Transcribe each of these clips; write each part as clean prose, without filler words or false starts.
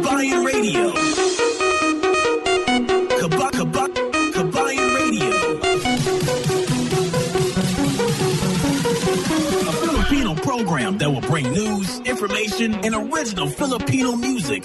Kabayan Radio. Kabayan Radio. A Filipino program that will bring news, information, and original Filipino music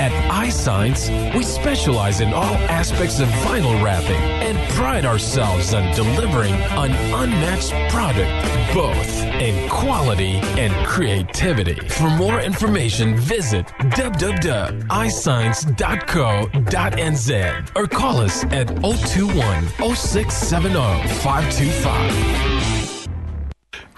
At iSigns, we specialize in all aspects of vinyl wrapping and pride ourselves on delivering an unmatched product, both in quality and creativity. For more information, visit www.isigns.co.nz or call us at 021-0670-525.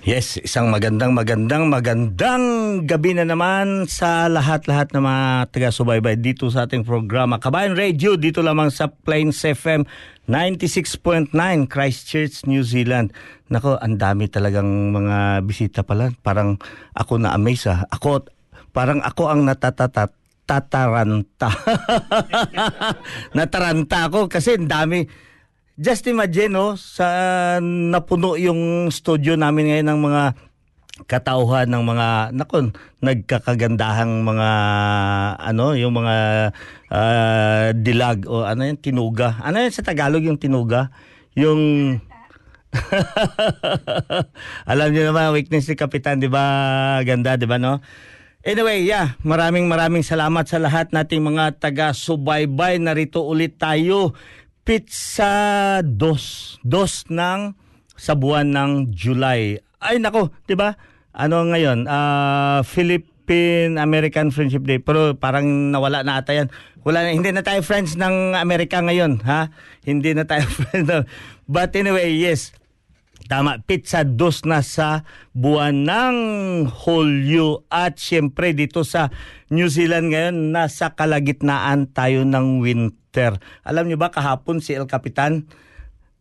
Yes, isang magandang gabi na naman sa lahat-lahat ng mga taga-subaybay dito sa ating programa Kabayan Radio, dito lamang sa Plains FM 96.9 Christchurch, New Zealand. Nako, ang dami talagang mga bisita pala. Parang ako na amaze ha. Parang ako ang natataranta. Nataranta ako kasi ang dami. Just imagine, no, sa napuno yung studio namin ngayon ng mga katauhan ng mga nagkakagandahang mga yung mga dilag o tinuga. Ano yan sa Tagalog yung tinuga? Yung alam niyo naman weakness ni Kapitan, 'di ba? Ganda, 'di ba, no? Anyway, yeah, maraming salamat sa lahat nating mga taga-subaybay. Narito ulit tayo. Pizza dos ng sa buwan ng July. Ay nako, 'di ba? Ano ngayon? Philippine American Friendship Day. Pero parang nawala na ata 'yan. Wala na, hindi na tayo friends ng Amerika ngayon, ha? Hindi na tayo friends. But anyway, yes. Tama, pizza dos na sa buwan ng Hulyo. At syempre dito sa New Zealand ngayon, nasa kalagitnaan tayo ng winter. Alam nyo ba kahapon si El Capitan?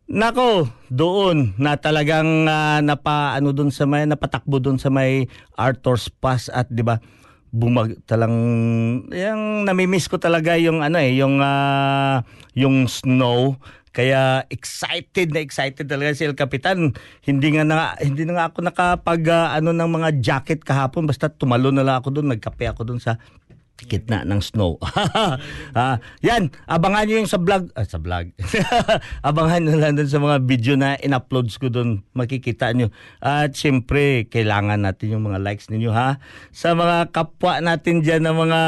Nako, doon na talagang napatakbo doon sa may Arthur's Pass at 'di ba? Namimiss ko talaga yung snow. Kaya excited talaga si El Capitan. Hindi na nga ako nakapag ng mga jacket kahapon, basta tumalo na lang ako doon, nagkape ako doon sa gitna ng snow. Yan, abangan niyo yung sa vlog. Abangan niyo lang doon sa mga video na in-uploads ko doon, makikita niyo. At syempre, kailangan natin yung mga likes niyo, ha. Sa mga kapwa natin diyan na mga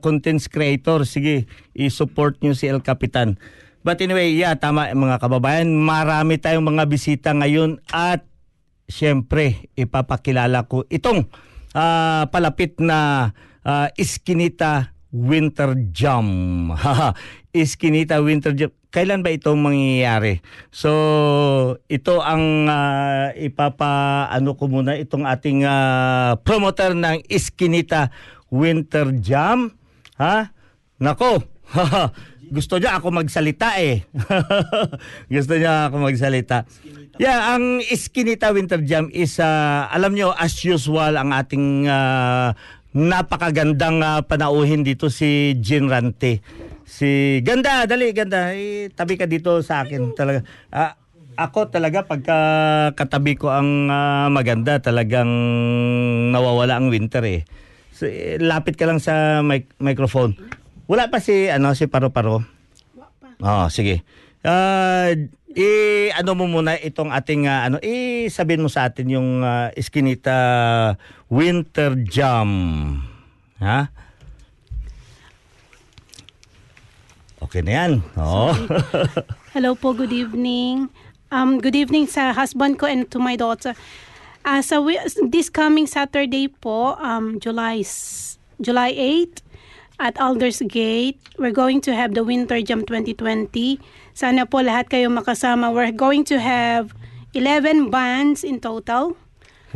contents creator, sige, i-support niyo si El Capitan. But anyway, yeah, tama mga kababayan, marami tayong mga bisita ngayon at syempre ipapakilala ko itong palapit na Eskinita Winter Jam. Eskinita Winter Jam. Kailan ba itong mangyayari? So, ito ang ipapaano ko muna itong ating promoter ng Eskinita Winter Jam. Ha? Nako. Gusto niya ako magsalita eh. Gusto niya ako magsalita. Yeah, ang Eskinita Winter Jam is, alam nyo, as usual, ang ating napakagandang panauhin dito si Jin Rante. Si ganda, dali, ganda. Eh, tabi ka dito sa akin talaga. Ako talaga pagka katabi ko ang maganda, talagang nawawala ang winter eh. So, lapit ka lang sa microphone. Wala pa si ano si Paro-Paro. Oh, sige. Ano mo muna itong ating sabihin mo sa atin yung Eskinita Winter Jam. Ha? Okay na yan. Oh. Hello po, good evening. Good evening sa husband ko and to my daughter. This coming Saturday po, July 8. At Aldersgate, we're going to have the Winter Jam 2020. Sana po lahat kayo makasama. We're going to have 11 bands in total.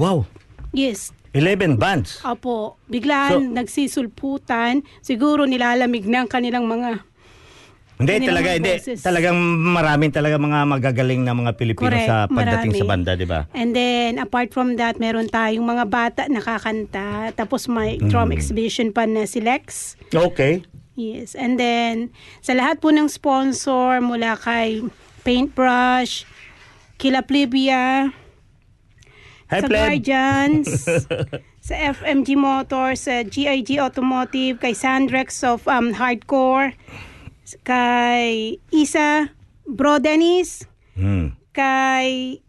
Wow. Yes. 11 bands? Opo. Biglaan, nagsisulputan. Siguro nilalamig na ang kanilang mga... Hindi, talaga, hindi. Talagang maraming talaga mga magagaling na mga Pilipino. Correct, sa pagdating marami sa banda, di ba? And then, apart from that, meron tayong mga bata nakakanta. Tapos may drum exhibition pa na si Lex. Okay. Yes. And then, sa lahat po ng sponsor mula kay Paintbrush, Kilaplibia, sa Guardians, sa FMG Motors, sa GIG Automotive, kay Sandrex of Hardcore, kay Isa Bro Dennis, kay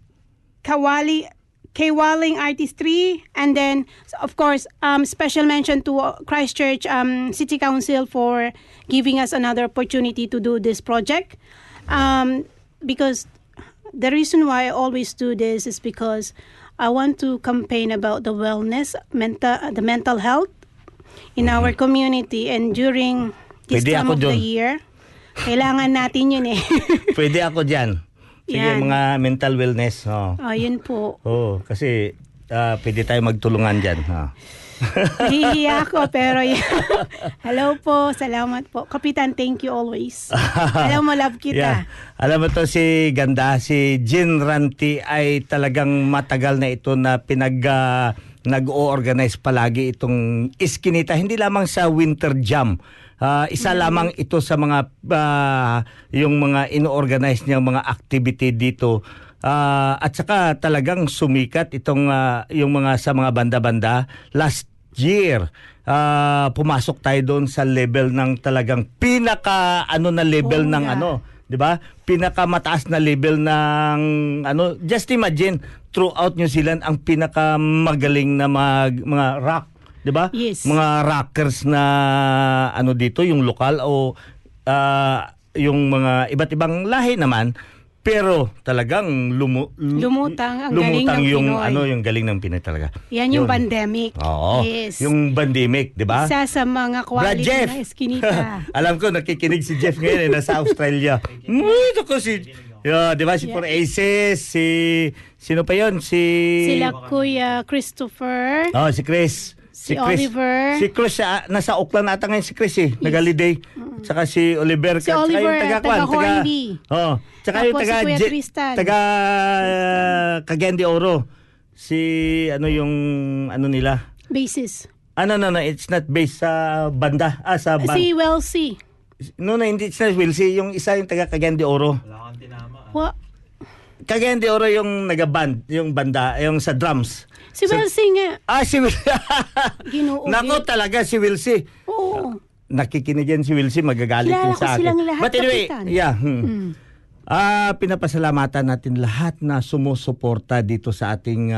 Kawali, K-Walling Artistry, and then, of course, special mention to Christchurch City Council for giving us another opportunity to do this project. Because the reason why I always do this is because I want to campaign about the wellness, the mental health in our community, and during... this pwede time ako of dyan the year, kailangan natin yun eh. Pwede ako dyan. Sige, yan, mga mental wellness. Oh, yun po. Oh, kasi pwede tayo magtulungan dyan. Oh. Hihiya ako, pero yeah. Hello po, salamat po. Kapitan, thank you always. Alam mo, love kita. Yeah. Alam mo to, si ganda, si Jin Rante ay talagang matagal na ito na nag-o-organize palagi itong Eskinita. Hindi lamang sa Winter Jam. Isa lamang ito sa mga yung mga ino-organize niyang mga activity dito, at saka talagang sumikat itong yung mga sa mga banda-banda. Last year pumasok tayo doon sa level ng talagang pinaka na level ng di ba? Pinakamataas na level ng just imagine throughout New Zealand ang pinakamagaling na mga rock, di ba? Yes. Mga rockers na dito, yung lokal o yung mga iba't ibang lahi naman, pero talagang lumutang yung Pinoy. Yung galing ng Pinoy talaga. Yan yung pandemic. Oo. Yes. Yung pandemic, di ba? Isa sa mga quality na Eskinita. Alam ko nakikinig si Jeff ngayon nasa Australia. Muto ko si di ba si For Aces, si sino pa yon? Sila Kuya Christopher. Oh, si Chris. Si Oliver. Si Chris, nasa Auckland ata ngayon si Chris eh. Yes. Nag-holiday. Tsaka si Oliver. Si Oliver, taga Hornby. Oh. Tsaka yung taga Cagayan de Oro. Si nila? Basis. No, it's not based sa banda. Sa band. Si Welsie. No, hindi, it's not Welsie. Yung isa yung taga Cagayan de Oro. Wala kang tinama. Cagayan de Oro yung naga-band, yung banda, yung sa drums. Si Wilsie nga. Si Wilsie. Nako talaga si Wilsie. Oo. Nakikinig yan si Wilsie, magagalit din sa akin. But anyway, pinapasalamatan natin lahat na sumusuporta dito sa ating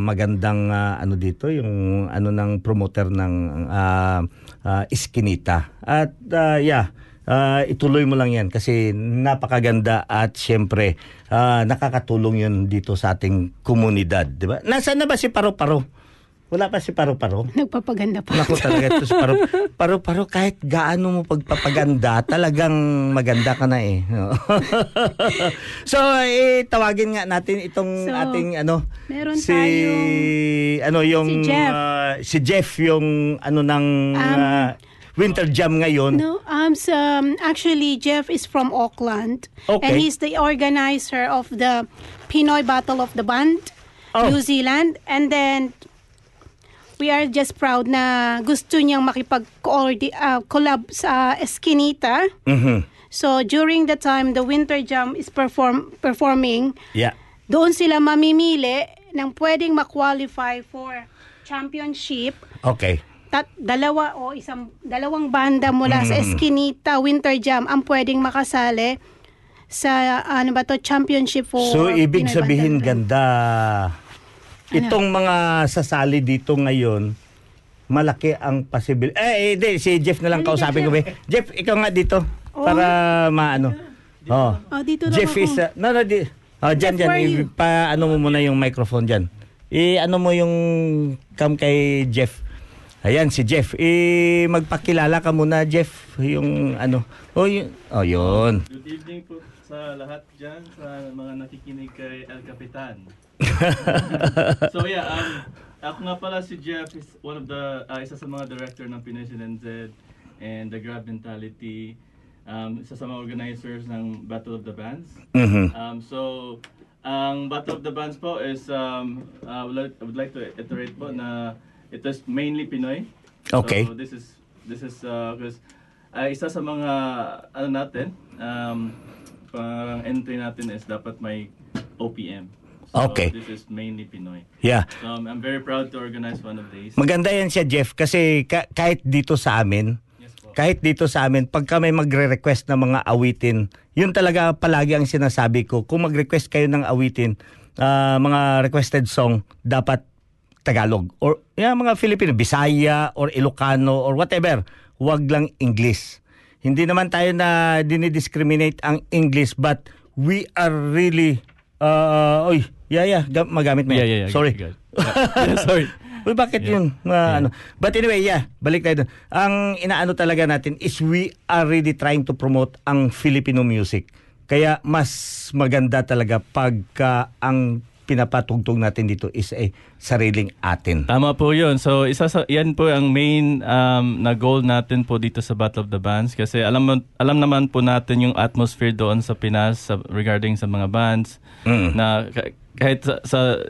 magandang dito, yung ng promoter ng Eskinita. At ituloy mo lang yan kasi napakaganda at syempre nakakatulong yun dito sa ating komunidad, di ba? Nasaan na ba si Paro-Paro? Wala pa si Paro-Paro. Nagpapaganda pa. Naku talaga ito si Paro-Paro. Kahit gaano mo pagpapaganda, talagang maganda ka na eh. So, tawagin nga natin itong ating ano. Meron si, tayong ano, yung, si Jeff. Si Jeff yung ano ng Winter Jam ngayon. No, actually Jeff is from Auckland. Okay. And he's the organizer of the Pinoy Battle of the Band, New Zealand. And then we are just proud na gusto niyang makipag-collab sa Eskinita. Mm-hmm. So, during the time the Winter Jam is performing, yeah, doon sila mamimili ng pwedeng ma-qualify for championship. Okay. Dalawang banda mula sa Eskinita Winter Jam ang pwedeng makasali sa championship for. So, ibig sabihin ganda. Itong mga sasali dito ngayon, malaki ang possibility. Si Jeff na lang kausapin ko. Jeff, ikaw nga dito. Para maano. Dito Jeff is... Diyan. Paano mo muna yung microphone dyan. Ano mo yung cam kay Jeff. Ayan, si Jeff. Magpakilala ka muna, Jeff. Yung ano. Yun. Good evening po sa lahat dyan. Sa mga nakikinig kay El Capitan. So yeah, ako nga pala si Jeff is one of the isa sa mga director ng PNNZ and The Crab Mentality, isa sa mga organizers ng Battle of the Bands. Mm-hmm. So ang Battle of the Bands po is I would like to iterate po na it is mainly Pinoy. Okay. So this is because isa sa mga ano natin parang entry natin is dapat may OPM. So, okay. This is mainly Pinoy. Yeah. So, I'm very proud to organize one of these. Maganda yan siya, Jeff, kasi kahit dito sa amin, pagka may magre-request ng mga awitin, yun talaga palagi ang sinasabi ko. Kung mag-request kayo ng awitin, mga requested song, dapat Tagalog. Or mga Filipino, Bisaya, or Ilocano, or whatever. Huwag lang English. Hindi naman tayo na dinidiscriminate ang English, but we are really... magamit mo. Yeah. Sorry. Sorry. Uy, bakit yun? Ano? But anyway, balik tayo doon. Ang inaano talaga natin is we are really trying to promote ang Filipino music. Kaya mas maganda talaga pagka ang pinapatugtog natin dito is sariling atin. Tama po yun. So, yan po ang main na goal natin po dito sa Battle of the Bands. Kasi alam naman po natin yung atmosphere doon sa Pinas regarding sa mga bands. Na kahit sa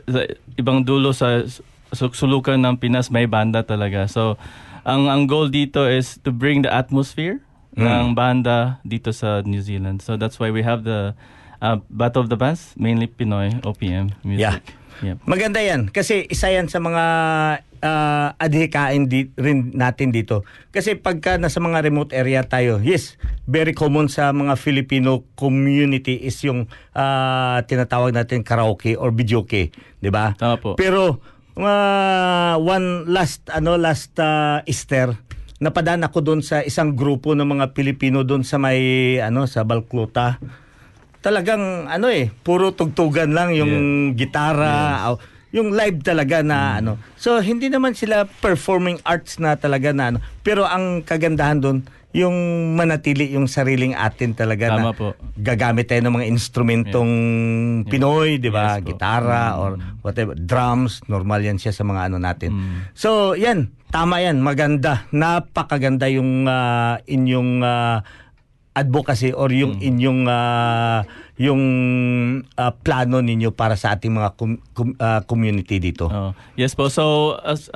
ibang dulo sa sulukan ng Pinas may banda talaga. So ang goal dito is to bring the atmosphere ng banda dito sa New Zealand. So that's why we have the Battle of the Bands, mainly Pinoy OPM music. Yeah. Yep. Maganda yan kasi isa yan sa mga adhikain rin natin dito. Kasi pagka nasa mga remote area tayo, yes, very common sa mga Filipino community is yung tinatawag natin karaoke or videoke, 'di ba? Tama po. Pero last Easter, napadaan ako doon sa isang grupo ng mga Pilipino doon sa may sa Balclutha. Talagang puro tugtugan lang yung gitara, yung live talaga na . So hindi naman sila performing arts na talaga na . Pero ang kagandahan doon, yung manatili yung sariling atin talaga. Tama na po. Gagamit tayo ng mga instrumentong Pinoy, 'di ba? Yes, gitara or whatever, drums, normal yan siya sa mga natin. So yan, tama yan, maganda. Napakaganda yung inyong advocacy or yung inyong plano ninyo para sa ating mga community dito. Yes po. So as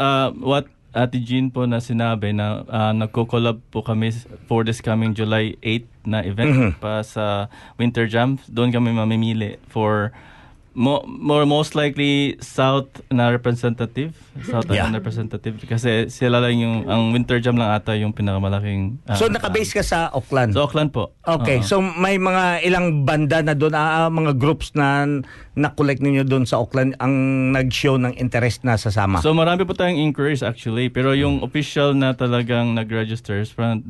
what Ate Jean po na sinabi na nagko-collab po kami for this coming July 8 na event pa sa Winter Jam. Doon kami mamimili for most likely South na representative. South na representative. Kasi sila lang ang Winter Jam lang ata yung pinakamalaking... so nakabase ka sa Auckland? Sa Auckland po. Okay. So may mga ilang banda na doon, mga groups na nakollect ninyo doon sa Auckland ang nag-show ng interest na sasama. So marami po tayong inquiries actually. Pero yung official na talagang nag-registers, 2-3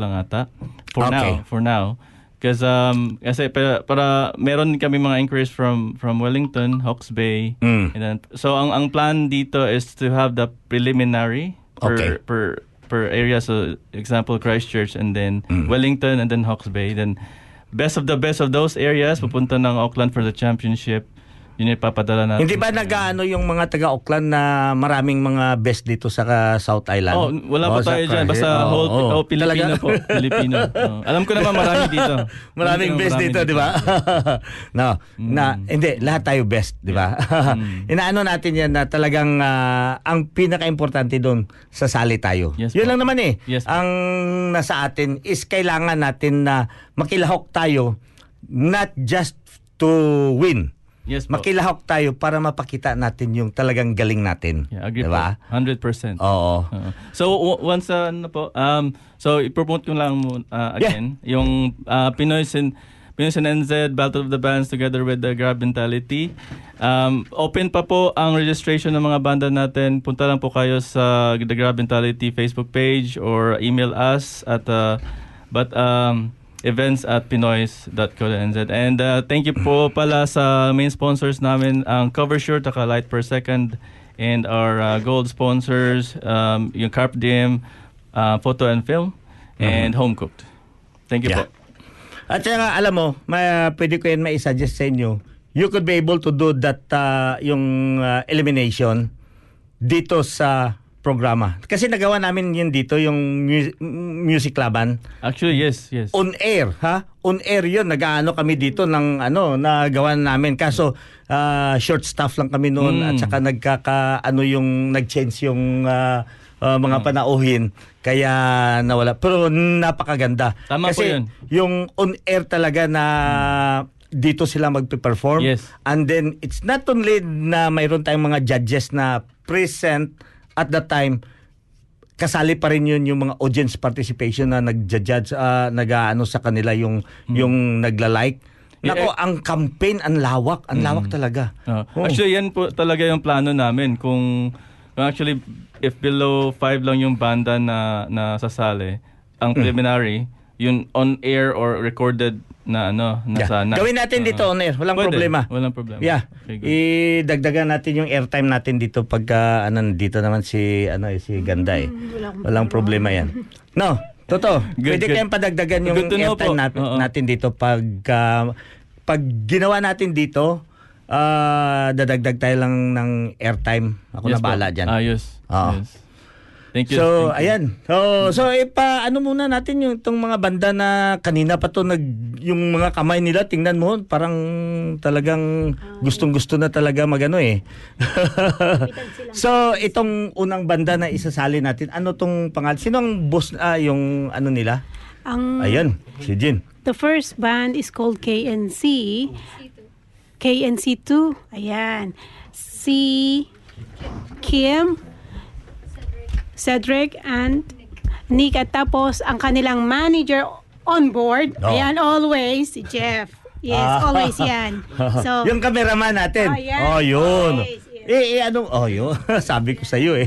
lang ata. For now. Kasi para meron kami mga inquiries from Wellington, Hawke's Bay. Mm. And then, so ang plan dito is to have the preliminary per area. So example, Christchurch and then Wellington and then Hawke's Bay. Then best of those areas pupunta ng Auckland for the championship. Yun ipapadala natin. Hindi ba nag-ano yung mga taga-Auckland na maraming mga best dito sa South Island? Oh, wala pa tayo dyan. Basta whole Pilipino po. Pilipino. Oh. Alam ko naman marami dito. Maraming best marami dito, di ba? No. Na, hindi, lahat tayo best, di ba? Inaano natin yan na talagang ang pinaka-importante doon, sasali tayo. Yes, yun lang naman eh. Yes, ang nasa atin is kailangan natin na makilahok tayo not just to win. Yes, makilahok tayo para mapakita natin yung talagang galing natin. Yeah, agree diba? Po. 100%. Oo. So, once na po, so ipromote ko lang again, yung PNNZ, Battle of the Bands together with the Crab Mentality. Open pa po ang registration ng mga banda natin. Punta lang po kayo sa the Crab Mentality Facebook page or email us at events@pinoys.co.nz. And thank you po pala sa main sponsors namin, ang Coversure, taka Light Per Second, and our gold sponsors, yung Carp Diem, Photo and Film, and Home Cooked. Thank you po. At saka alam mo, pwede ko yan maisuggest sa inyo, you could be able to do that yung elimination dito sa programa. Kasi nagawa namin yun dito, yung music laban. Actually, yes. On air, ha? On air yun. Nag-ano kami dito ng nagawa namin. Kaso, short staff lang kami noon at saka nag-change yung mga panauhin. Kaya nawala. Pero napakaganda. Tama kasi po yun. Yung on air talaga na dito sila magpe-perform. Yes. And then, it's not only na mayroon tayong mga judges na present at that time, kasali pa rin yun yung mga audience participation na nag-judge, sa kanila yung nagla-like. Nako, ang campaign, ang lawak. Ang lawak talaga. Actually, yan po talaga yung plano namin. Kung actually, if below 5 lang yung banda na sasali, ang preliminary, yun on-air or recorded na sana. Gawin natin dito on air. Walang problema. Yeah. Okay, idagdagan natin yung airtime natin dito pagka dito naman si Ganda eh. Walang problema yan. No, totoo. Pwede kayong padagdagan yung airtime natin dito pag ginawa natin dito, dadagdag tayo lang ng airtime. Ako na bahala diyan. Ayos. Yes. Thank you. So, ayan. So ipa muna natin yung itong mga banda na kanina pa to yung mga kamay nila, tingnan mo, parang talagang gustong-gusto na talaga magano eh. So, itong unang banda na isasali natin, ano tong pangalan? Sino ang boss yung nila? Ayan, si Jin. The first band is called KNC2. Ayan. Si Kim, Cedric and Nick, at tapos ang kanilang manager on board. No. Ayan, always, si Jeff. Yes, always yan. So, yung cameraman natin. Oh, yun. Always, yes. Yun. Sabi ko sa'yo eh.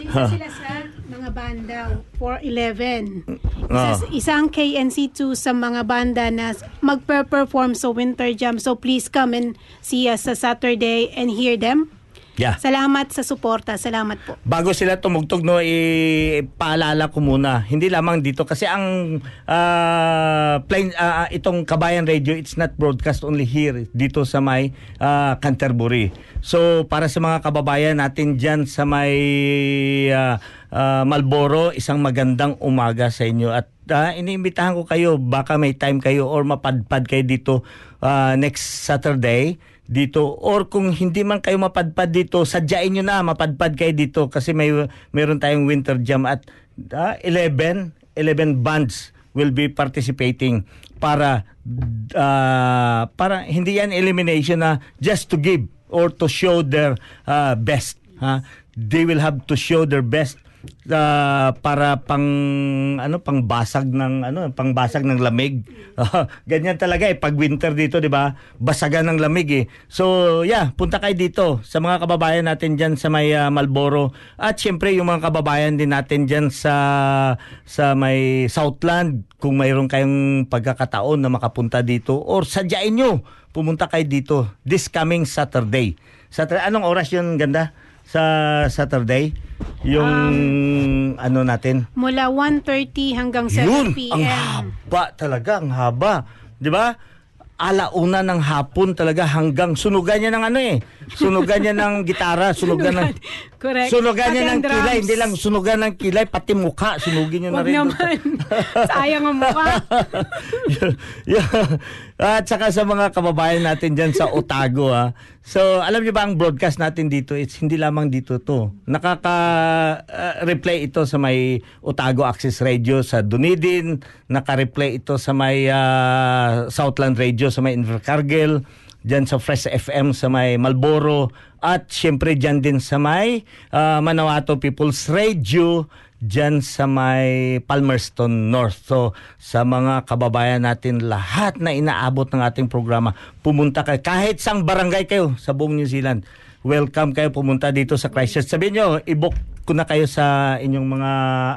Sino sila sa mga banda 411? Isang KNC2 sa mga banda na magpe-perform sa Winter Jam. So please come and see us sa Saturday and hear them. Yeah. Salamat sa suporta. Salamat po. Bago sila tumugtog, paalala ko muna. Hindi lamang dito kasi ang itong Kabayan Radio, it's not broadcast only here dito sa may Canterbury. So para sa mga kababayan natin dyan sa may Marlborough, isang magandang umaga sa inyo. At iniimbitahan ko kayo, baka may time kayo or mapadpad kayo dito next Saturday dito, or kung hindi man kayo mapadpad dito, sadyain nyo na mapadpad kayo dito kasi mayroon tayong Winter Jam at 11 bands will be participating para hindi yan elimination na just to give or to show their best. They will have to show their best para pangbasag ng pangbasag ng lamig. Ganyan talaga eh pag winter dito, 'di ba? Basagan ng lamig eh. So, yeah, punta kayo dito sa mga kababayan natin diyan sa may Marlborough at syempre yung mga kababayan din natin diyan sa may Southland, kung mayroon kayong pagkakataon na makapunta dito or sadyain nyo, pumunta kayo dito this coming Saturday. Saturday, anong oras 'yun, ganda? Sa Saturday, yung ano natin? Mula 1:30 hanggang 7 p.m. Ang haba talaga, ang haba. Di ba? Alauna ng hapon talaga hanggang sunugan niya ng sunugan niya ng gitara, sunugan ng... Correct. Sunugan niya ng kilay, hindi lang sunugan ng kilay, pati mukha, sunugin niya na rin. Huwag naman. Sayang ang mukha. At saka sa mga kababayan natin dyan sa Otago, ha. So, alam niyo ba ang broadcast natin dito? It's hindi lamang dito to. Nakaka-replay ito sa may Otago Access Radio sa Dunedin. Naka-replay ito sa may Southland Radio sa may Invercargill. Diyan sa Fresh FM sa may Marlborough. At syempre diyan din sa may Manawato People's Radio. Diyan sa may Palmerston North. So, sa mga kababayan natin, lahat na inaabot ng ating programa, pumunta kayo. Kahit sang barangay kayo sa buong New Zealand, welcome kayo pumunta dito sa Christchurch. Sabihin nyo, i-book ko na kayo sa inyong mga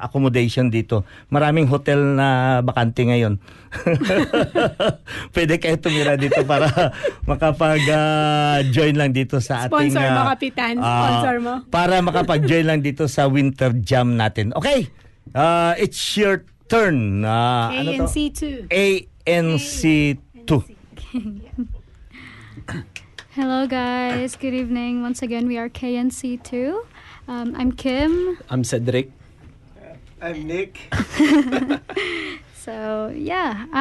accommodation dito. Maraming hotel na bakante ngayon. Pwede kayo tumira dito para makapag-join lang dito sa ating... Sponsor mo, Kapitan. Sponsor mo. Para makapag-join lang dito sa Winter Jam natin. Okay. It's your turn. KNC2. KNC2. Hello, guys. Good evening. Once again, we are KNC2. I'm Kim. I'm Cedric. I'm Nick. So, yeah.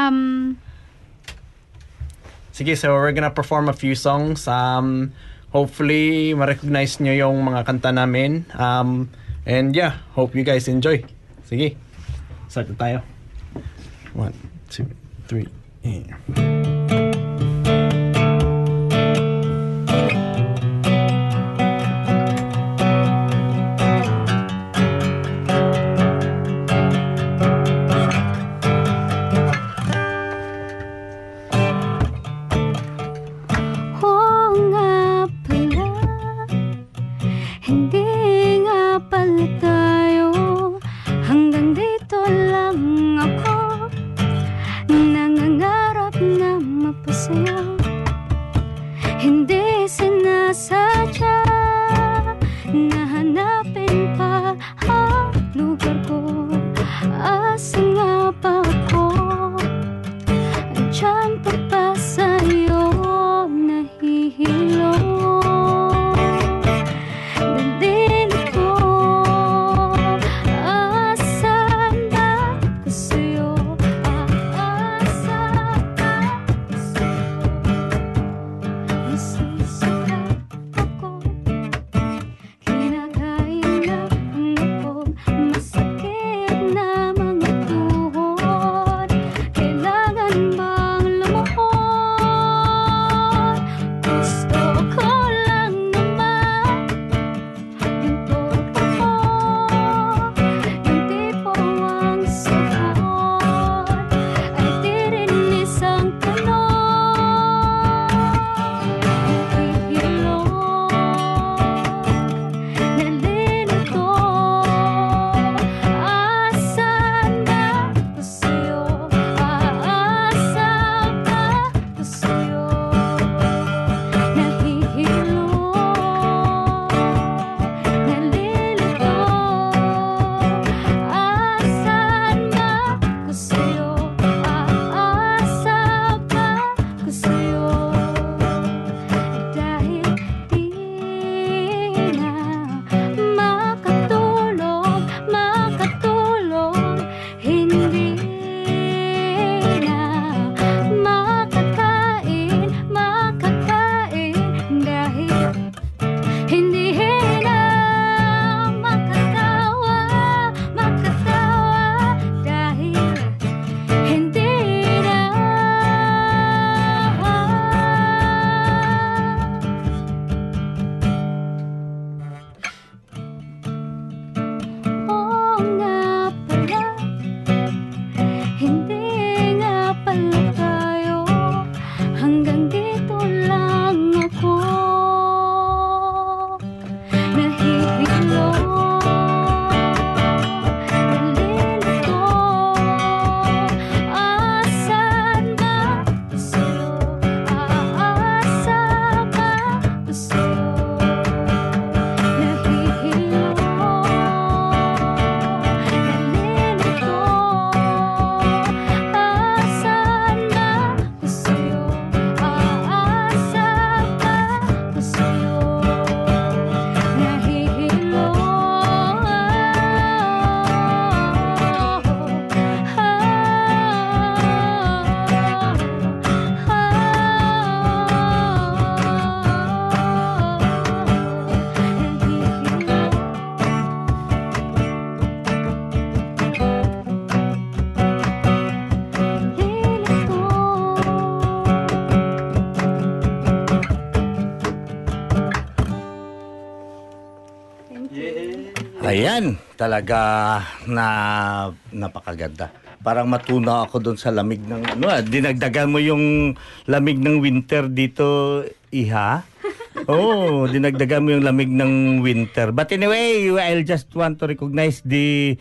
Sige, so we're gonna perform a few songs. Hopefully, ma-recognize nyo yung mga kanta namin. And yeah, hope you guys enjoy. Sige, start tayo. 1, 2, 3, and... Hanggang dito lang ako nangangarap na Thank you. Ayan, talaga na napakaganda. Parang matuna ako doon sa lamig ng ano, dinagdagan mo yung lamig ng winter dito, Iha. Oh, dinagdagan mo yung lamig ng winter. But anyway, I'll just want to recognize the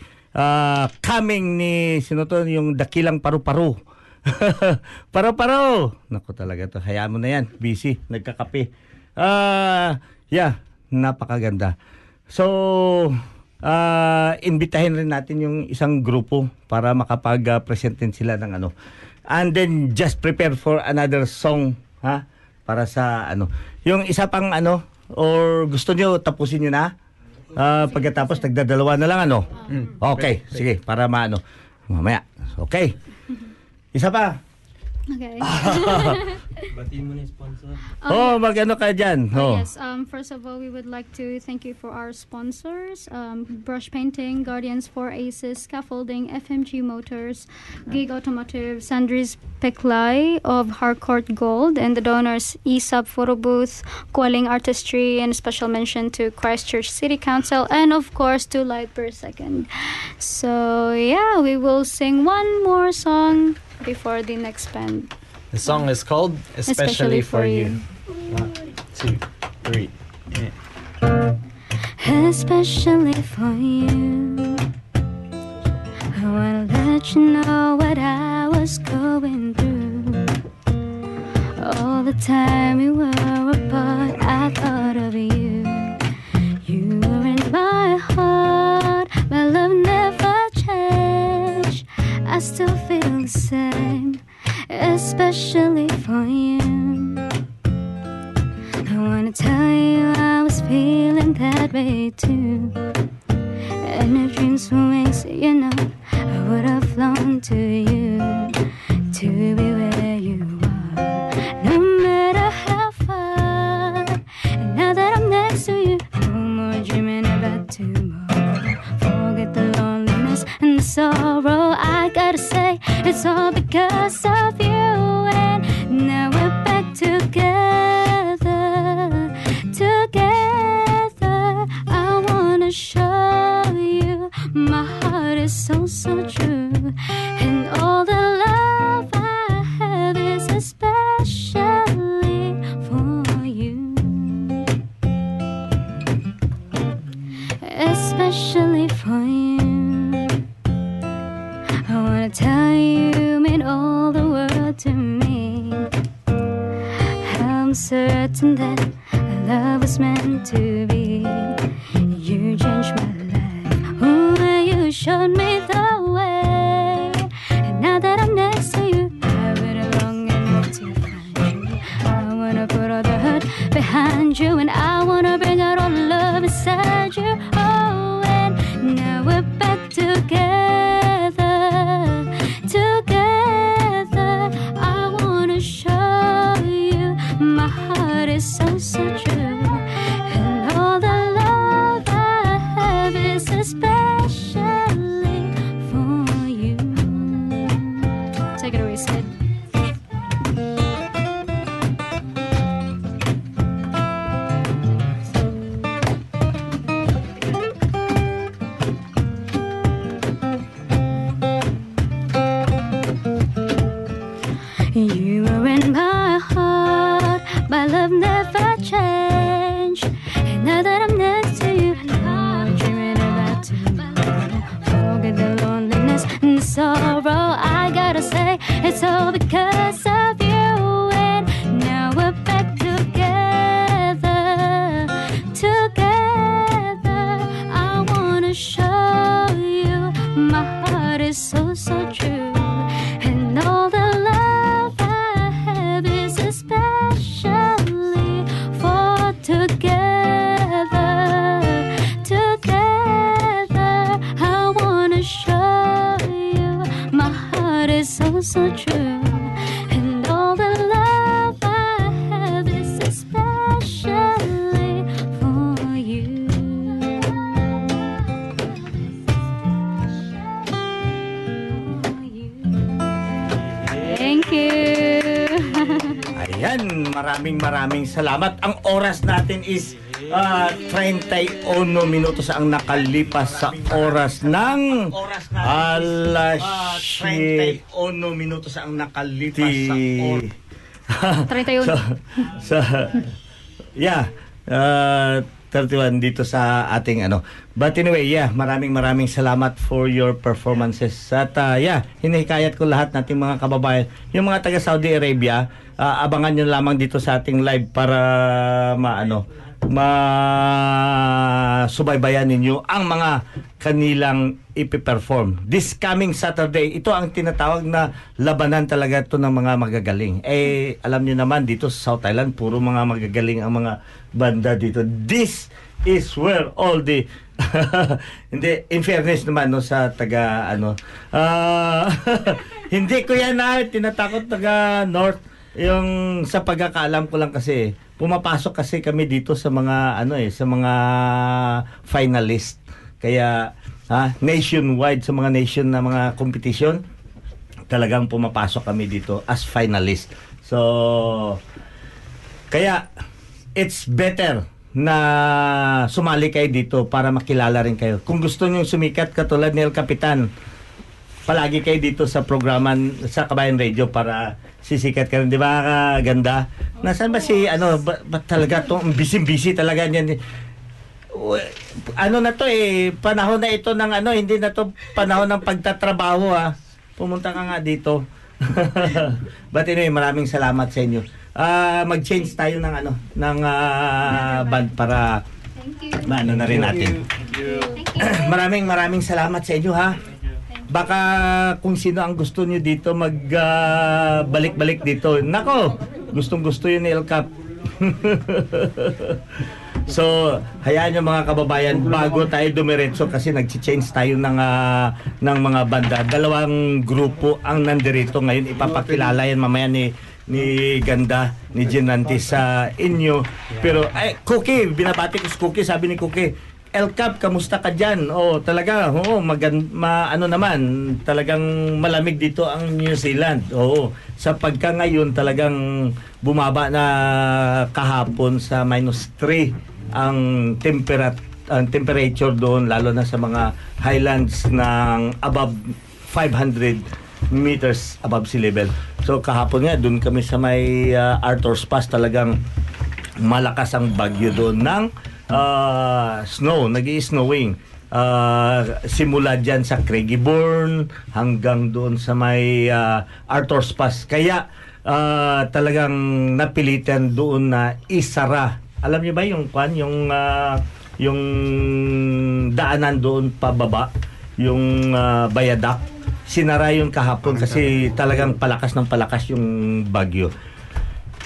coming ni sino to, yung dakilang paru-paru. Paru-paru. Naku talaga to. Hayaan mo na yan. Busy, nagkakape. Yeah, napakaganda. So, imbitahin rin natin yung isang grupo para makapag-present din sila ng ano. And then, just prepare for another song, ha? Para sa ano. Yung isa pang ano, or gusto nyo, tapusin nyo na? Pagkatapos, nagdadalawa na lang, ano? Okay, sige, para maano. Mamaya, okay. Isa pa. Okay. Batiin mo na yung sponsor. Oh, mag-ano ka dyan. Oh. Yes, first of all, we would like to thank you for our sponsors. Brush Painting, Guardians, 4Aces, Scaffolding, FMG Motors, GIG Automotive, Sandrex Peklai of Hardcore Gold, and the donors ESAP Photo Booth, Quelling Artistry, and special mention to Christchurch City Council, and of course to Light Per Second. So yeah, we will sing one more song before the next band. The song is called Especially for You. 1, 2, 3. Yeah. Especially for you, I wanna let you know what I was going through. All the time we were apart, I thought of you. You were in my heart, my love never changed. I still feel the same, especially for you. I wanna tell you I was feeling that way too. And if dreams were wings, you know, I would've flown to you, to be where you are, no matter how far. And now that I'm next to you, no more dreaming about tomorrow. Forget the loneliness and the sorrow. I gotta say, it's all because of you. And now we're back together, together. I wanna show you my heart is so, so true. And all the love I have is especially for you. Especially for you. I wanna tell you you mean all the world to me. I'm certain that our love was meant to be. You changed my life, ooh, you showed me the way. And now that I'm next to you, I really long enough to find you. I wanna put all the hurt behind you, and I wanna bring out all the love inside you. Oh, and now we're back together, together. I wanna show you my heart is so, so true. And all the love I have is especially for you. Take it away, Sid. Maraming salamat. Ang oras natin is 31 minutos ang nakalipas sa oras ng alas 31 minutos ang nakalipas sa oras 31 yeah 31 dito sa ating ano. But anyway, yeah, maraming salamat for your performances. At yeah, hinihikayat ko lahat nating mga kababayan, yung mga taga Saudi Arabia, abangan nyo lamang dito sa ating live para maano, masubaybayan ninyo ang mga kanilang ipiperform. This coming Saturday, ito ang tinatawag na labanan talaga ito ng mga magagaling. Eh, alam nyo naman, dito sa South Thailand, puro mga magagaling ang mga banda dito. This is where all the... hindi, in fairness naman, no, sa taga, ano... hindi ko yan na, tinatakot taga North. Yung sa pagkakaalam ko lang kasi, pumapasok kasi kami dito sa mga ano eh, sa mga finalist. Kaya nationwide sa mga nation na mga competition, talagang pumapasok kami dito as finalist. So kaya it's better na sumali kayo dito para makilala rin kayo. Kung gusto niyo sumikat katulad ni El Capitan, palagi kayo dito sa programan sa Kabayan Radio para sisikat ka rin. Di ba kaganda? Nasaan ba si, ano, ba talaga ito? Busy-busy talaga yan. Ano na to eh, panahon na ito ng ano, hindi na to panahon ng pagtatrabaho ah. Pumunta ka nga dito. But anyway, maraming salamat sa inyo. Mag-change tayo ng ano, ng band para maano na rin natin. Maraming salamat sa inyo ha. Baka kung sino ang gusto niyo dito magbalik-balik dito. Nako, gustong-gusto yun ni El Cap. So, hayaan nyo mga kababayan bago tayo dumiretso kasi nag-change tayo ng mga banda. Dalawang grupo ang nandirito ngayon. Ipapakilala yan mamaya ni Ganda, ni Jin Rante sa inyo. Pero, ay, Cookie, binabati ko si Cookie, sabi ni Cookie, El Cap, kamusta ka dyan? Oh, talaga, oo, ano naman, talagang malamig dito ang New Zealand. Oo, sa pagka ngayon talagang bumaba na kahapon sa -3 ang temperature doon, lalo na sa mga highlands ng above 500 meters above sea level. So kahapon nga, doon kami sa may Arthur's Pass, talagang malakas ang bagyo doon ng snow, nag-i-snowing simula dyan sa Craigieburn hanggang doon sa may Arthur's Pass. Kaya talagang napilitan doon na isara. Alam niyo ba yung daanan doon pababa, yung bayadak, sinara yung kahapon kasi talagang palakas ng palakas yung bagyo.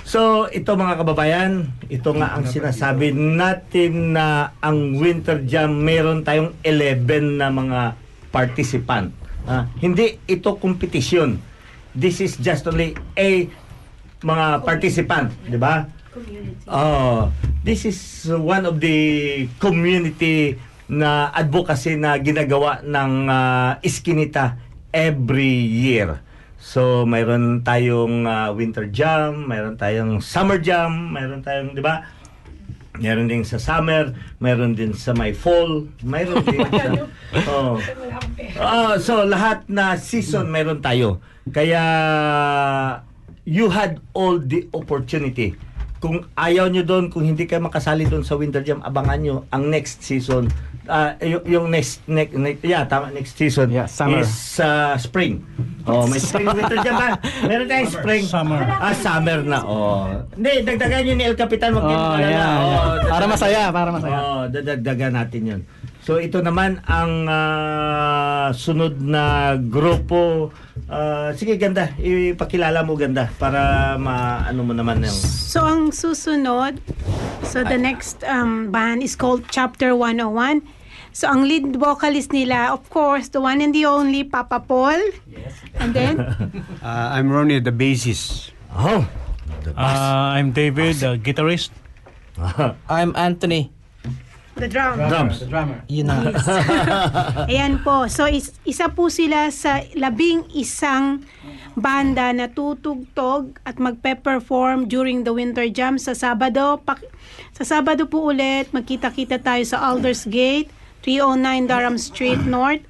So, ito mga kababayan, ito nga ang sinasabi natin na ang Winter Jam, meron tayong 11 na mga participant. Hindi ito competition. This is just only a mga participant, di ba? Community. This is one of the community na advocacy na ginagawa ng Eskinita every year. So, mayroon tayong winter jam, mayroon tayong summer jam, mayroon tayong, di ba? Mayroon din sa summer, mayroon din sa may fall, mayroon din sa... So, lahat na season mayroon tayo. Kaya, you had all the opportunity. Kung ayaw nyo doon, kung hindi kayo makasali doon sa winter jam, abangan nyo ang next season. Yung next season, yeah, is spring. Oh, may spring winter jam ba? Meron tayong spring. Summer. Summer na. Oh. Hindi, dagdagan yun ni El Capitan. Para masaya. Oh, dadagdagan natin yun. So, ito naman ang sunod na grupo. Sige, Ganda. Ipakilala mo, Ganda, para maano mo naman yung... So, ang susunod, the next band is called Chapter 101. So, ang lead vocalist nila, of course, the one and the only, Papa Paul. Yes. And then? I'm Ronnie, the bassist. Oh! I'm David, the guitarist. I'm Anthony. The drums. The drummer. Yun na. Yes. Ayan po. So, isa po sila sa 11 banda na tutugtog at magpe-perform during the Winter Jam sa Sabado. Sa Sabado po ulit, magkita-kita tayo sa Aldersgate, 309 Durham Street North,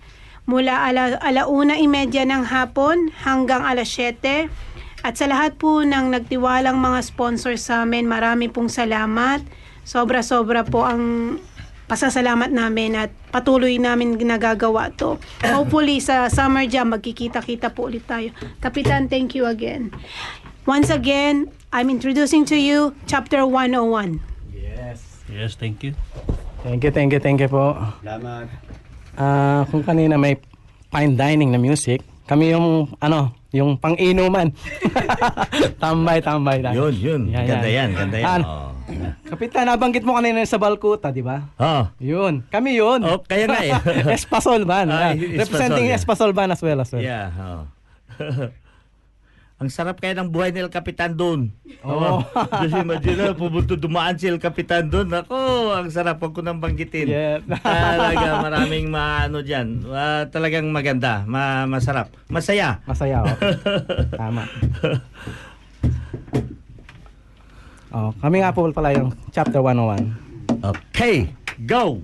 mula ala 1:30 ng hapon hanggang alas 7. At sa lahat po ng nagtiwalang mga sponsors sa amin, marami pong salamat. Sobra-sobra po ang pasasalamat namin at patuloy namin ginagagawa to. Hopefully sa Summer Jam magkikita-kita po ulit tayo. Kapitan, thank you again. Once again, I'm introducing to you Chapter 101. Yes. Yes, thank you. Thank you po. Salamat. Kung kanina may fine dining na music, kami yung yung pang-inuman. tambay. Yun. Ganda yan. Kapitan, nabanggit mo kanina sa Balclutha, di ba? Oo. Yun. Kami yun. Oh, kaya na eh. Espasol Band. Representing Espasol Band as well. Yeah. Oh. Ang sarap kaya ng buhay ni El Kapitan doon. Oo. Just imagine na, pupunto dumaan si El Kapitan doon. Ako, ang sarap. Huwag ko nang banggitin. Yeah. Talaga, maraming dyan. Talagang maganda. Masarap. Masaya. Masaya, okay. Tama. Oh, kami nga po pala yung Chapter 101. Okay, go!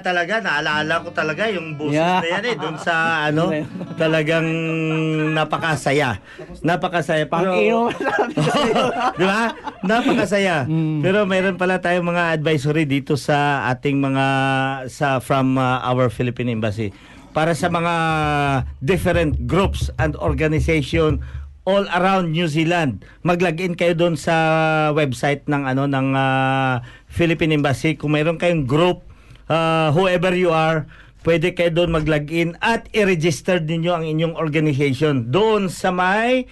Talaga, naalala ko talaga yung boses na yan doon sa talagang napakasaya pero di ba? Napakasaya. Pero mayroon pala tayong mga advisory dito sa ating mga from our Philippine Embassy para sa mga different groups and organization all around New Zealand. Mag-login kayo doon sa website ng Philippine Embassy. Kung mayroon kayong group, whoever you are, pwede kayo doon mag-login at i-register ninyo ang inyong organization doon sa may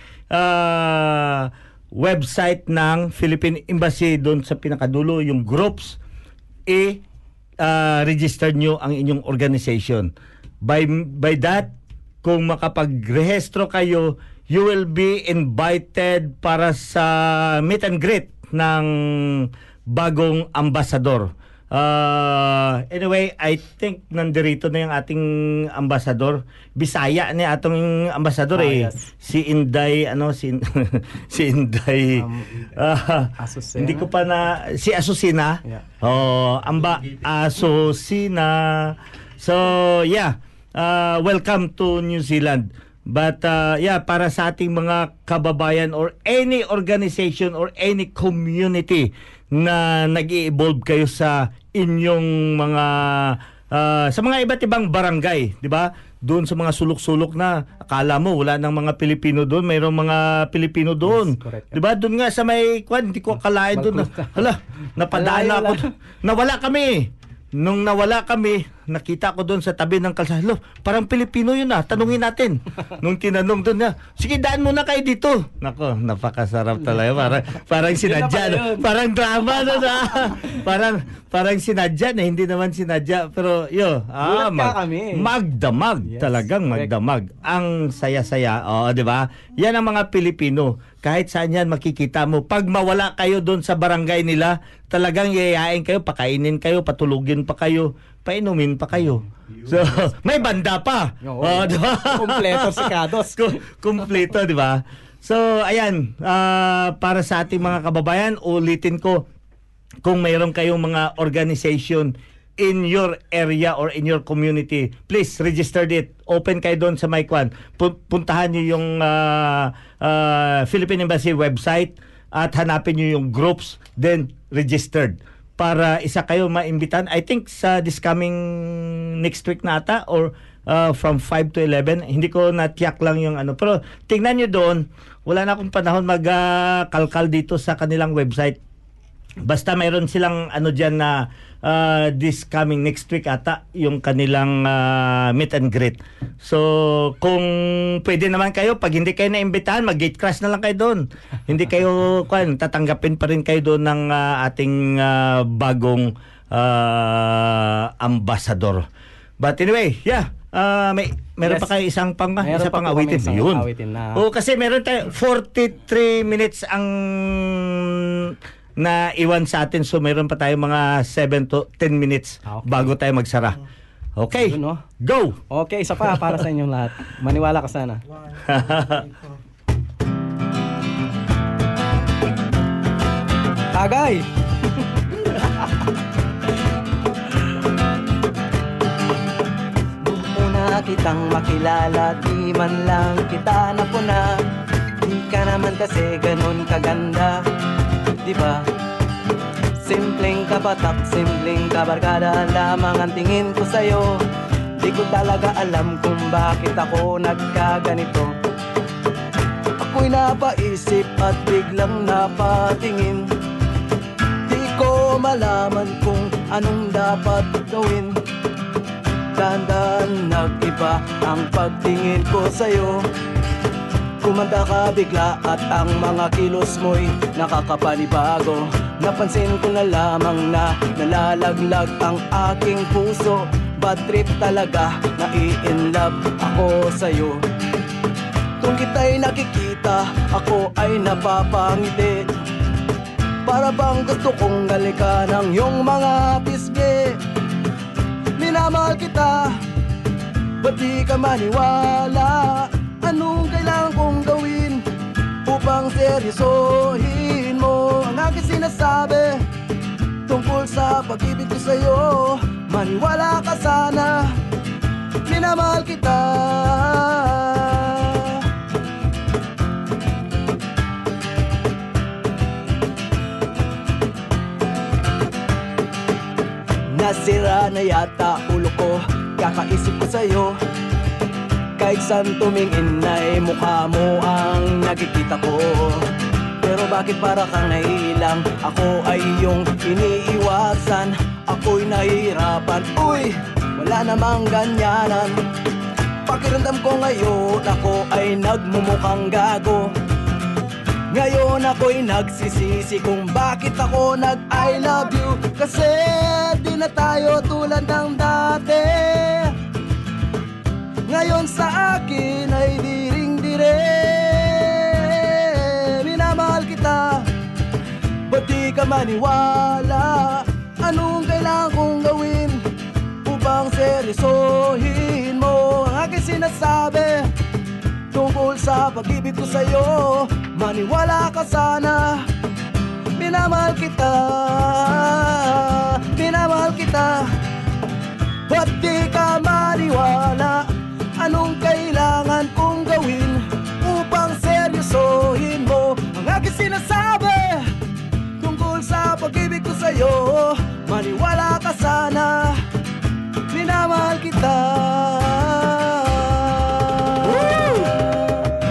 website ng Philippine Embassy, doon sa pinakadulo, yung groups, register nyo ang inyong organization. By that, kung makapag-rehistro kayo, you will be invited para sa meet and greet ng bagong ambassador. Anyway, I think nandirito na yung ating ambassador. Bisaya na yung atong ambassador yes. Si Inday, si Inday. Asusina. Hindi ko pa na, si Asusina. Yeah. Asusina. So, yeah. Welcome to New Zealand. But, para sa ating mga kababayan or any organization or any community na nag-evolve kayo sa inyong mga sa mga iba't ibang barangay, 'di ba? Doon sa mga sulok-sulok na akala mo wala nang mga Pilipino doon, mayroong mga Pilipino doon. Yes, 'di ba? Doon nga sa may kwan, hindi ko akalain doon. Hala, napadala ako. Nung nawala kami, nakita ko doon sa tabi ng kalsada. Lo, parang Pilipino yun ah. Tanungin natin. Nung tinanong doon na, sige, daan muna kayo dito. Nako, napakasarap talaga. Parang sinadya. Parang drama. Parang sinadya na. Hindi naman sinadya. Pero yun. Magdamag. Yes, talagang correct. Magdamag. Ang saya-saya. Oo, di ba? Yan ang mga Pilipino. Kahit saan yan makikita mo. Pag mawala kayo doon sa barangay nila, talagang yayain kayo, pakainin kayo, patulugin pa kayo, painumin pa kayo. So, may banda pa. Diba? Kompleto si Kados. Kompleto, di ba? So, ayan. Para sa ating mga kababayan, ulitin ko, kung mayroon kayong mga organization in your area or in your community, please register it. Open kayo doon sa MyQuan. Puntahan nyo yung Philippine Embassy website at hanapin nyo yung groups, then registered para isa kayo maimbitahan. I think sa this coming next week na ata or from 5 to 11. Hindi ko natiyak lang yung ano. Pero tingnan nyo doon, wala na akong panahon magkalkal dito sa kanilang website. Basta mayroon silang ano dyan na this coming next week ata yung kanilang meet and greet. So kung pwede naman kayo, pag hindi kayo naimbitahan, mag-gate crash na lang kayo doon. Hindi kayo, tatanggapin pa rin kayo doon ng ating bagong ambassador. But anyway, yeah. Meron pa kayo isang pang awitin. Yun. O, kasi meron tayo 43 minutes ang na iwan sa atin, so meron pa tayo mga 7 to 10 minutes bago tayo magsara. Okay, go! Okay, isa pa para sa inyong lahat. Maniwala ka sana. Tagay! Gusto na kitang makilala, di man lang kita na puna. Di ka naman kasi ganun kaganda. Diba? Simpleng kabatak, simpleng kabarkada lamang ang tingin ko sa'yo. Di ko talaga alam kung bakit ako nagkaganito. Ako'y napaisip at biglang napatingin. Di ko malaman kung anong dapat gawin. Dahan-dahan nag-iba ang pagtingin ko sa'yo. Kumanda ka bigla at ang mga kilos mo'y nakakapanibago. Napansin ko na lamang na nalalaglag ang aking puso. Bad trip talaga, nai-in love ako sa'yo. Kung kita'y nakikita, ako ay napapangiti. Para bang gusto kong galikan ang iyong mga pisngi. Minamahal kita, ba't di ka maniwala? Anong kailangan kong gawin upang seryosohin mo ang aking sinasabi tungkol sa pag-ibig ko sa'yo? Maniwala ka sana, minamahal kita. Nasira na yata ulo ko, kakaisip ko sa'yo. Kahit saan tumingin na'y mukha mo ang nakikita ko. Pero bakit para kang nailang? Ako ay yung iniiwasan. Ako'y nahihirapan. Uy! Wala namang ganyanan. Pakiramdam ko ngayon, ako ay nagmumukhang gago. Ngayon ako'y nagsisisi kung bakit ako nag-I love you. Kasi di na tayo tulad ng dati. Ngayon sa akin ay diring-dire. Minamahal kita, ba't di ka maniwala? Anong kailangan kong gawin upang seryosohin mo ang aking sinasabi tungkol sa pag-ibig ko sa'yo? Maniwala ka sana, minamahal kita, minamahal kita. Ba't di ka maniwala? Anong kailangan kong gawin upang seryosohin mo ang aking sinasabi tungkol sa pag-ibig ko sa'yo? Maniwala ka sana, minamahal kita. Woo!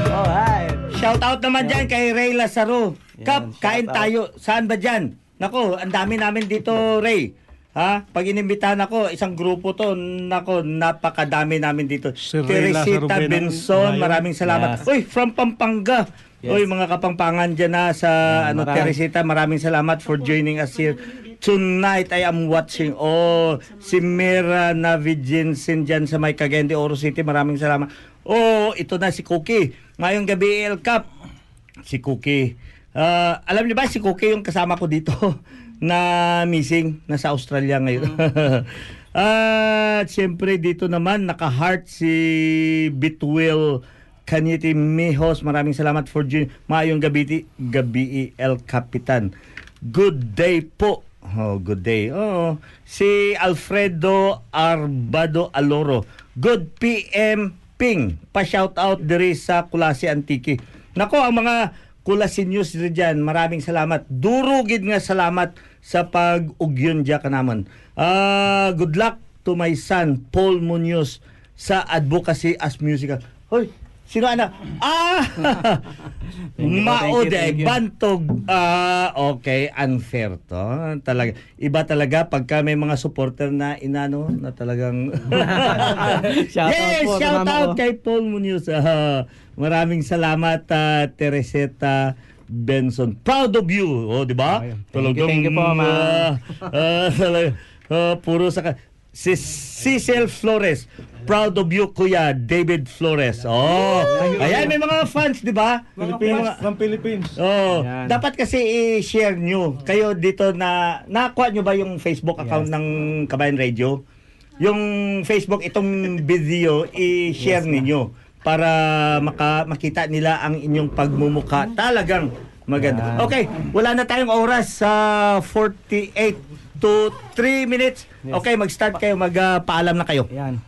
Alright. Shout out naman dyan kay Ray Lazaro. Kap, kain tayo. Saan ba dyan? Naku, ang dami namin dito, Ray. Ha? Pag inimbitahan ako, isang grupo to. Naku, napakadami namin dito. Si Teresita Benson, maraming salamat. Yes. Uy, from Pampanga. Yes. Uy, mga kapampangan dyan na sa Teresita, maraming salamat for joining us here. Tonight I am watching. Oh, si Mira Naviginsin dyan sa may Cagayan de Oro City, maraming salamat. Oh, ito na si Cookie. Ngayong gabi El Cap, si Cookie. Alam niyo ba si Cookie yung kasama ko dito na missing, nasa Australia ngayon. At siyempre dito naman naka-heart si Bitwell Kaniti Mihos, maraming salamat for joining. Maayong gabi El Capitan. Good day po. Oh, good day. Oh, si Alfredo Arbado Aloro. Good PM Ping. Pa-shout out diri sa Kulasi Antique. Nako, ang mga Kulasi News diyan, maraming salamat. Durugid nga salamat sa pag-ugyon diya kanamon. Good luck to my son Paul Munoz sa advocacy as musical. Hoy, sino ana? Ah! Maode, bantog. Okay, unfair to. Talaga. Iba talaga pagka may mga supporter na inano na talagang... Shout yes! Out shout out kay Paul Munoz. Maraming salamat, Teresita Benson. Proud of you. Oh, di ba? Thank you po, ma. Puro sa... Si Cecil Flores, proud of you, Kuya David Flores. Oh, ayan, may mga fans, di ba? From Philippines. Oh, ayan. Dapat kasi i-share nyo. Kayo dito na, nakuha nyo ba yung Facebook account ng Kabayan Radio? Yung Facebook, itong video, i-share ninyo para makita nila ang inyong pagmumukha. Talagang maganda. Okay, wala na tayong oras sa 48 to 3 minutes. Yes. Okay, mag-start kayo, magpaalam na kayo. Ayan.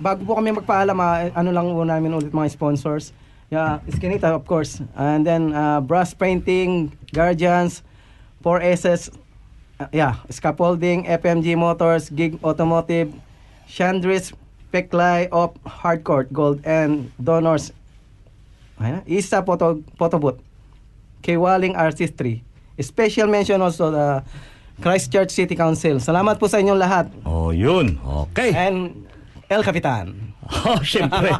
Bago po kami magpaalam, ano lang namin ulit mga sponsors. Yeah, Eskinita, of course. And then Brass Painting, Guardians, 4SS, Scaffolding, FMG Motors, GIG Automotive, Sandrex, Peklay of Hardcore Gold and Donors. Ayan, Isa Photobooth, Kawaling Artistry. Special mention also the Christchurch City Council. Salamat po sa inyong lahat. Oh, yun. Okay. And El Capitan. Oh, syempre.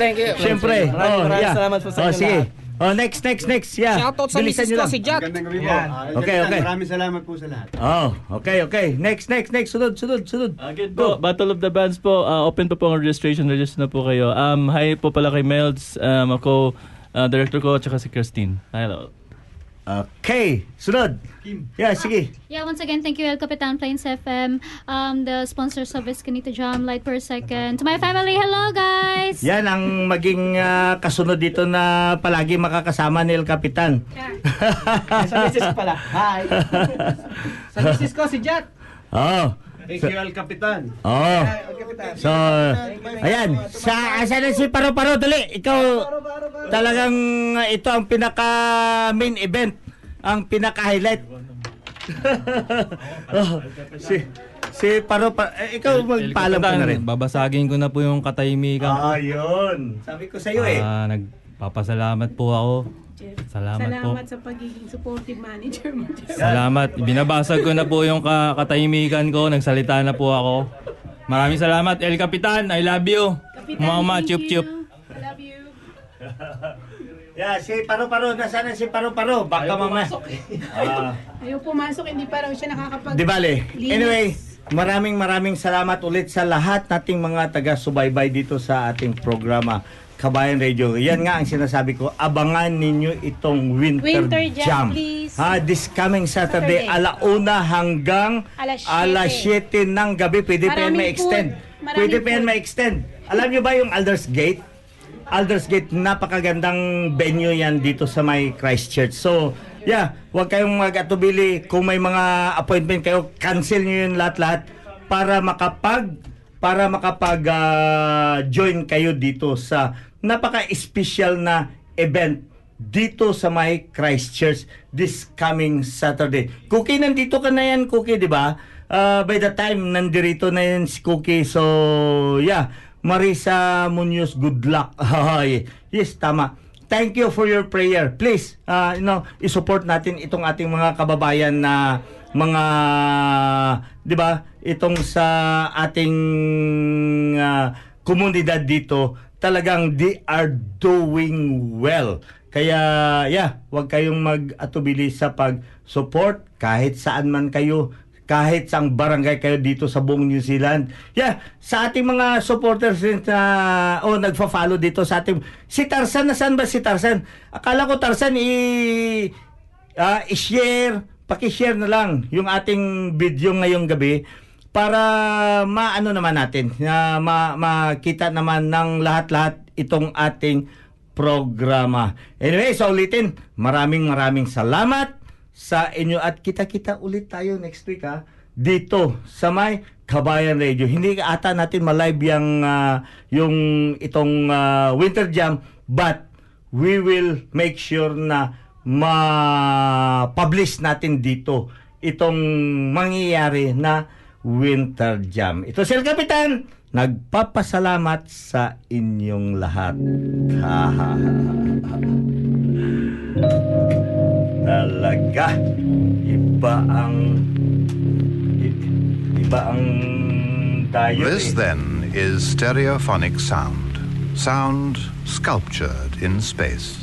thank you. Syempre. Salamat po sa inyong lahat. Oh, next. Yeah. Shoutout sa misis ko, si Jack. Okay. Maraming salamat po sa lahat. Oh, okay. Next. Sunod. Again po, Battle of the Bands po. Open po ang registration. Register na po kayo. Hi po pala kay Melds. Ako, director ko, tsaka si Christine. Hello. Okay, sunod. Yeah, sige. Yeah, once again, thank you, El Capitan, Plains FM, the sponsors of Eskinita Jam, Light Per Second. To my family, hello guys! Yan ang maging kasunod dito na palagi makakasama ni El Capitan. Sa misis ko pala, hi! Sa misis ko, si Jack! Oh! Thank you, El Capitan. Oh. So, ayan. Asa na si Paro-Paro? Dali, ikaw talagang ito ang pinaka-main event. Ang pinaka-highlight. Si Paro-Paro. Ikaw magpaalam ka na rin. Babasagin ko na po yung katahimikan. Ayun. Sabi ko sa'yo eh. Nagpapasalamat po ako. Salamat sa pagiging supportive manager. Salamat. Binabasag ko na po yung katahimikan ko. Nagsalita na po ako. Maraming salamat, El Capitan. I love you. Kapitan, mama, chup-chup. I love you. Yeah, si Paro-Paro, nasaan si Paro-Paro? Baka mama. Ayaw pumasok, hindi pa raw siya nakakapag... Di bale. Anyway, maraming salamat ulit sa lahat nating mga taga-subaybay dito sa ating programa Kabayan Radio. Yan nga ang sinasabi ko, abangan ninyo itong Winter Jam. Ha, this coming Saturday, alauna hanggang alas 7 ng gabi. Pwede pa yan ma-extend. Alam nyo ba yung Aldersgate? Aldersgate, napakagandang venue yan dito sa may Christchurch. So, yeah, huwag kayong mag-atubili. Kung may mga appointment kayo, cancel nyo yun lahat-lahat para makapag-join kayo dito sa napaka-special na event dito sa may Christchurch this coming Saturday. Cookie, nandito ka na yan, Cookie, di ba? By the time, nandirito na yan si Cookie. So, yeah. Marisa Munoz, good luck. Yes, tama. Thank you for your prayer. Please, i-support natin itong ating mga kababayan na mga, di ba, itong sa ating komunidad dito, talagang they are doing well. Kaya, yeah, huwag kayong mag-atubili sa pag-support kahit saan man kayo. Kahit sang barangay kayo dito sa buong New Zealand. Yeah, sa ating mga supporters na nagfa-follow dito sa ating si Tarzan, nasaan ba si Tarzan? Akala ko Tarzan i-share, paki-share na lang yung ating video ngayong gabi para maano naman natin na makita naman ng lahat-lahat itong ating programa. Anyway, so ulitin, maraming salamat sa inyo at kita-kita ulit tayo next week dito sa may Kabayan Radio. Hindi ata natin ma-live yung itong Winter Jam, but we will make sure na ma-publish natin dito itong mangyayari na Winter Jam. Ito si El Kapitan, nagpapasalamat sa inyong lahat. Talaga iba ang tayo. This then is stereophonic sound sculptured in space.